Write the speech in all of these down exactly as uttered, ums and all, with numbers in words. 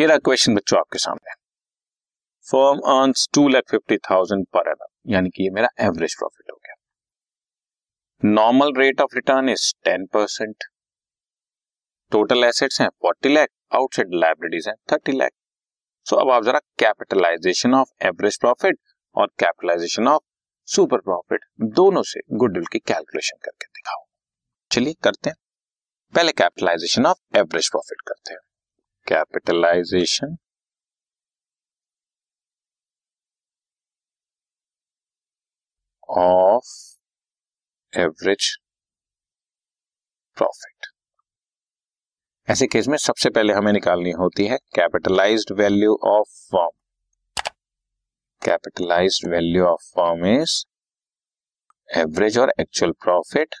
ये रहा क्वेश्चन बच्चों आपके सामने। Firm earns two lakh fifty thousand per annum, यानी कि ये मेरा एवरेज प्रॉफिट हो गया। Normal rate of return is ten percent. Total assets हैं फोर्टी लाख, आउटसाइड लायबिलिटीज हैं थर्टी लाख। सो अब आप जरा कैपिटलाइजेशन ऑफ एवरेज प्रॉफिट और कैपिटलाइजेशन ऑफ सुपर प्रॉफिट दोनों से गुडविल की कैलकुलेशन करके दिखाओ। चलिए करते हैं। पहले कैपिटलाइजेशन ऑफ एवरेज प्रॉफिट करते हैं। कैपिटलाइजेशन ऑफ एवरेज प्रॉफिट, ऐसे केस में सबसे पहले हमें निकालनी होती है capitalised value of firm. Capitalised value of firm is average और actual profit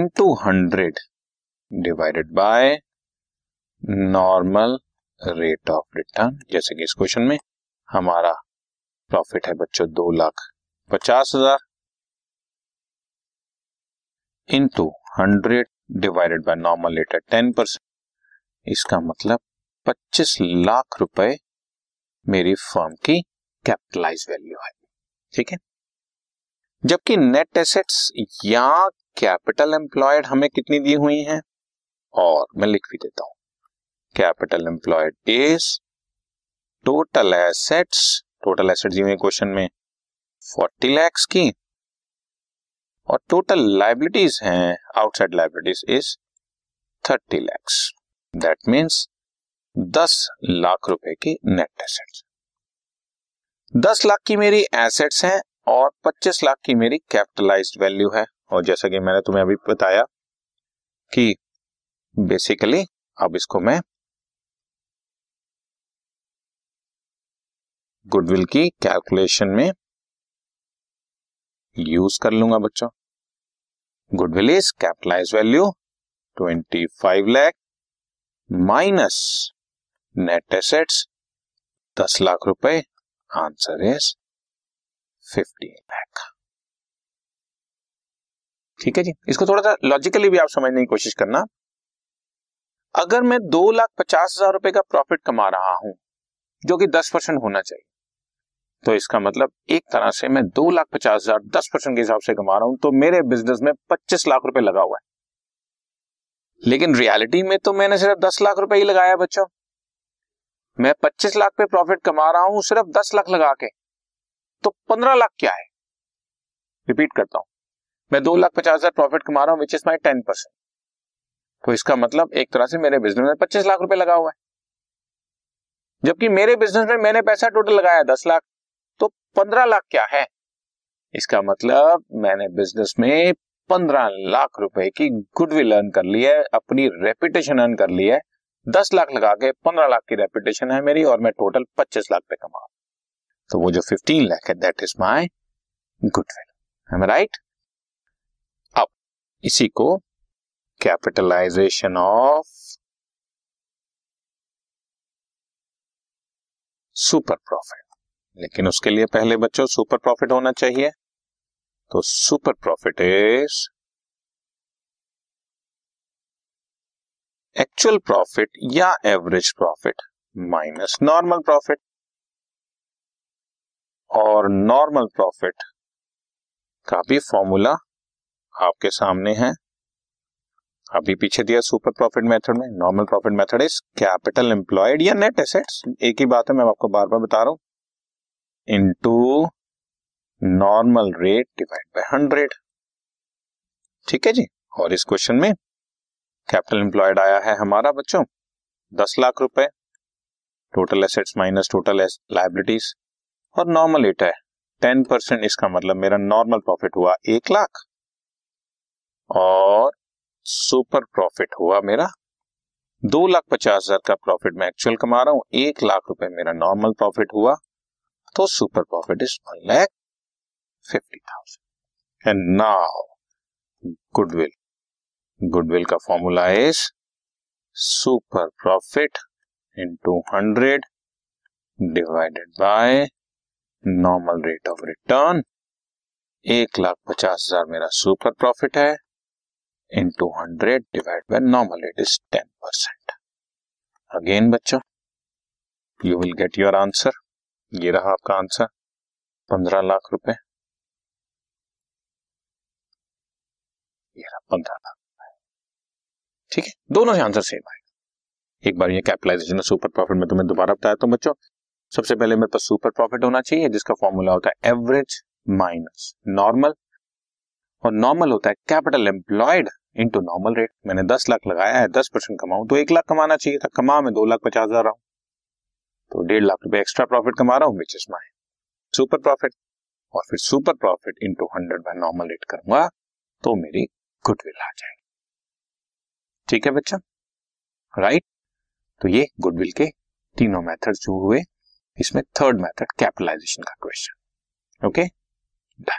into hundred divided by normal rate of return. जैसे कि इस क्वेश्चन में हमारा प्रॉफिट है बच्चों दो लाख पचास हजार into hundred divided by normal rate ten percent. इसका मतलब पच्चीस लाख रुपए मेरी फर्म की कैपिटलाइज वैल्यू है, ठीक है। जबकि नेट एसेट्स या कैपिटल एम्प्लॉयड हमें कितनी दी हुई हैं, और मैं लिख भी देता हूं, capital employed is total assets. Total assets ये क्वेश्चन में फोर्टी लाख की, और टोटल लायबिलिटीज हैं outside liabilities is thirty lakhs. That means दस लाख रुपए की नेट एसेट्स। दस लाख की मेरी एसेट्स हैं और पच्चीस लाख की मेरी कैपिटलाइज्ड वैल्यू है। और जैसा कि मैंने तुम्हें अभी बताया कि बेसिकली अब इसको मैं गुडविल की कैलकुलेशन में यूज कर लूंगा बच्चों। गुडविल इज कैपिटलाइज वैल्यू पच्चीस लाख माइनस नेट एसेट्स दस लाख रुपए, आंसर इज पंद्रह लाख। ठीक है जी, इसको थोड़ा सा लॉजिकली भी आप समझने की कोशिश करना। अगर मैं दो लाख पचास हजार रुपए का प्रॉफिट कमा रहा हूं जो कि दस परसेंट होना चाहिए, तो इसका मतलब एक तरह से मैं दो लाख पचास हजार दस परसेंट के हिसाब से कमा रहा हूं, तो मेरे बिजनेस में पच्चीस लाख रुपए लगा हुआ है। लेकिन रियलिटी में तो मैंने सिर्फ दस लाख रुपए ही लगाया बच्चों। मैं पच्चीस लाख पे प्रॉफिट कमा रहा हूं सिर्फ दस लाख लगा के, तो पंद्रह लाख क्या है। रिपीट करता हूं, मैं दो लाख पचास हजार प्रॉफिट कमा रहा हूं which is my ten percent, तो इसका मतलब एक तरह से मेरे बिजनेस में पच्चीस लाख रुपए लगा हुआ है। जबकि मेरे बिजनेस में मैंने पैसा टोटल लगाया दस लाख, तो पंद्रह लाख क्या है। इसका मतलब मैंने बिजनेस में पंद्रह लाख रुपए की गुडविल अर्न कर ली है, अपनी रेपुटेशन अर्न कर ली है। दस लाख लगा के पंद्रह लाख की रेपुटेशन है मेरी, और मैं टोटल पच्चीस लाख पे कमा रहा हूं, तो वो जो पंद्रह लाख है that is my goodwill. I am right. अब इसी को कैपिटलाइजेशन ऑफ सुपर प्रॉफिट, लेकिन उसके लिए पहले बच्चों सुपर प्रॉफिट होना चाहिए। तो super profit is actual profit या average profit minus normal profit, और नॉर्मल प्रॉफिट का भी फॉर्मूला आपके सामने है, अभी पीछे दिया सुपर प्रॉफिट मेथड में। Normal profit method is capital employed या नेट एसेट्स, एक ही बात है, मैं आपको बार बार बता रहा हूं, into normal rate divide by hundred. ठीक है जी। और इस क्वेश्चन में कैपिटल एम्प्लॉयड आया है हमारा बच्चों दस लाख रुपए, total assets minus total liabilities, और नॉर्मल रेट है टेन परसेंट। इसका मतलब मेरा नॉर्मल प्रॉफिट हुआ एक लाख, और सुपर प्रॉफिट हुआ मेरा दो लाख पचास हजार का प्रॉफिट मैं एक्चुअल कमा रहा हूँ, एक लाख रुपए मेरा नॉर्मल प्रॉफिट हुआ, तो super profit is one lakh fifty thousand. And now goodwill, goodwill का formula is super profit into hundred divided by normal rate of return. एक लाख पचास हजार मेरा सुपर प्रॉफिट है, into hundred divide by normal rate is ten percent. Again बच्चों you will get your answer. ये रहा आपका आंसर पंद्रह लाख रुपए, ये रहा पंद्रह लाख रुपए। ठीक है, दोनों से आंसर सेम आएगा। एक बार ये कैपिटलाइजेशन सुपर प्रॉफिट में तुम्हें दोबारा बताया तो बच्चों सबसे पहले मेरे पास सुपर प्रॉफिट होना चाहिए जिसका फॉर्मूला होता है एवरेज माइनस नॉर्मल, और नॉर्मल होता है capital employed into normal rate. मैंने दस लाख लगाया है, दस परसेंट कमाऊं तो एक लाख कमाना चाहिए था, कमा मैं दो लाख पचास हजार रहा हूं तो डेढ़ लाख रुपए एक्स्ट्रा प्रॉफिट कमा रहा हूं, which is my super profit. और फिर super profit into hundred by normal rate करूंगा तो मेरी गुडविल आ जाएगी। ठीक है बच्चा, राइट। तो ये गुडविल के तीनों मेथड जो हुए, इसमें थर्ड मेथड कैपिटलाइजेशन का क्वेश्चन। Okay done.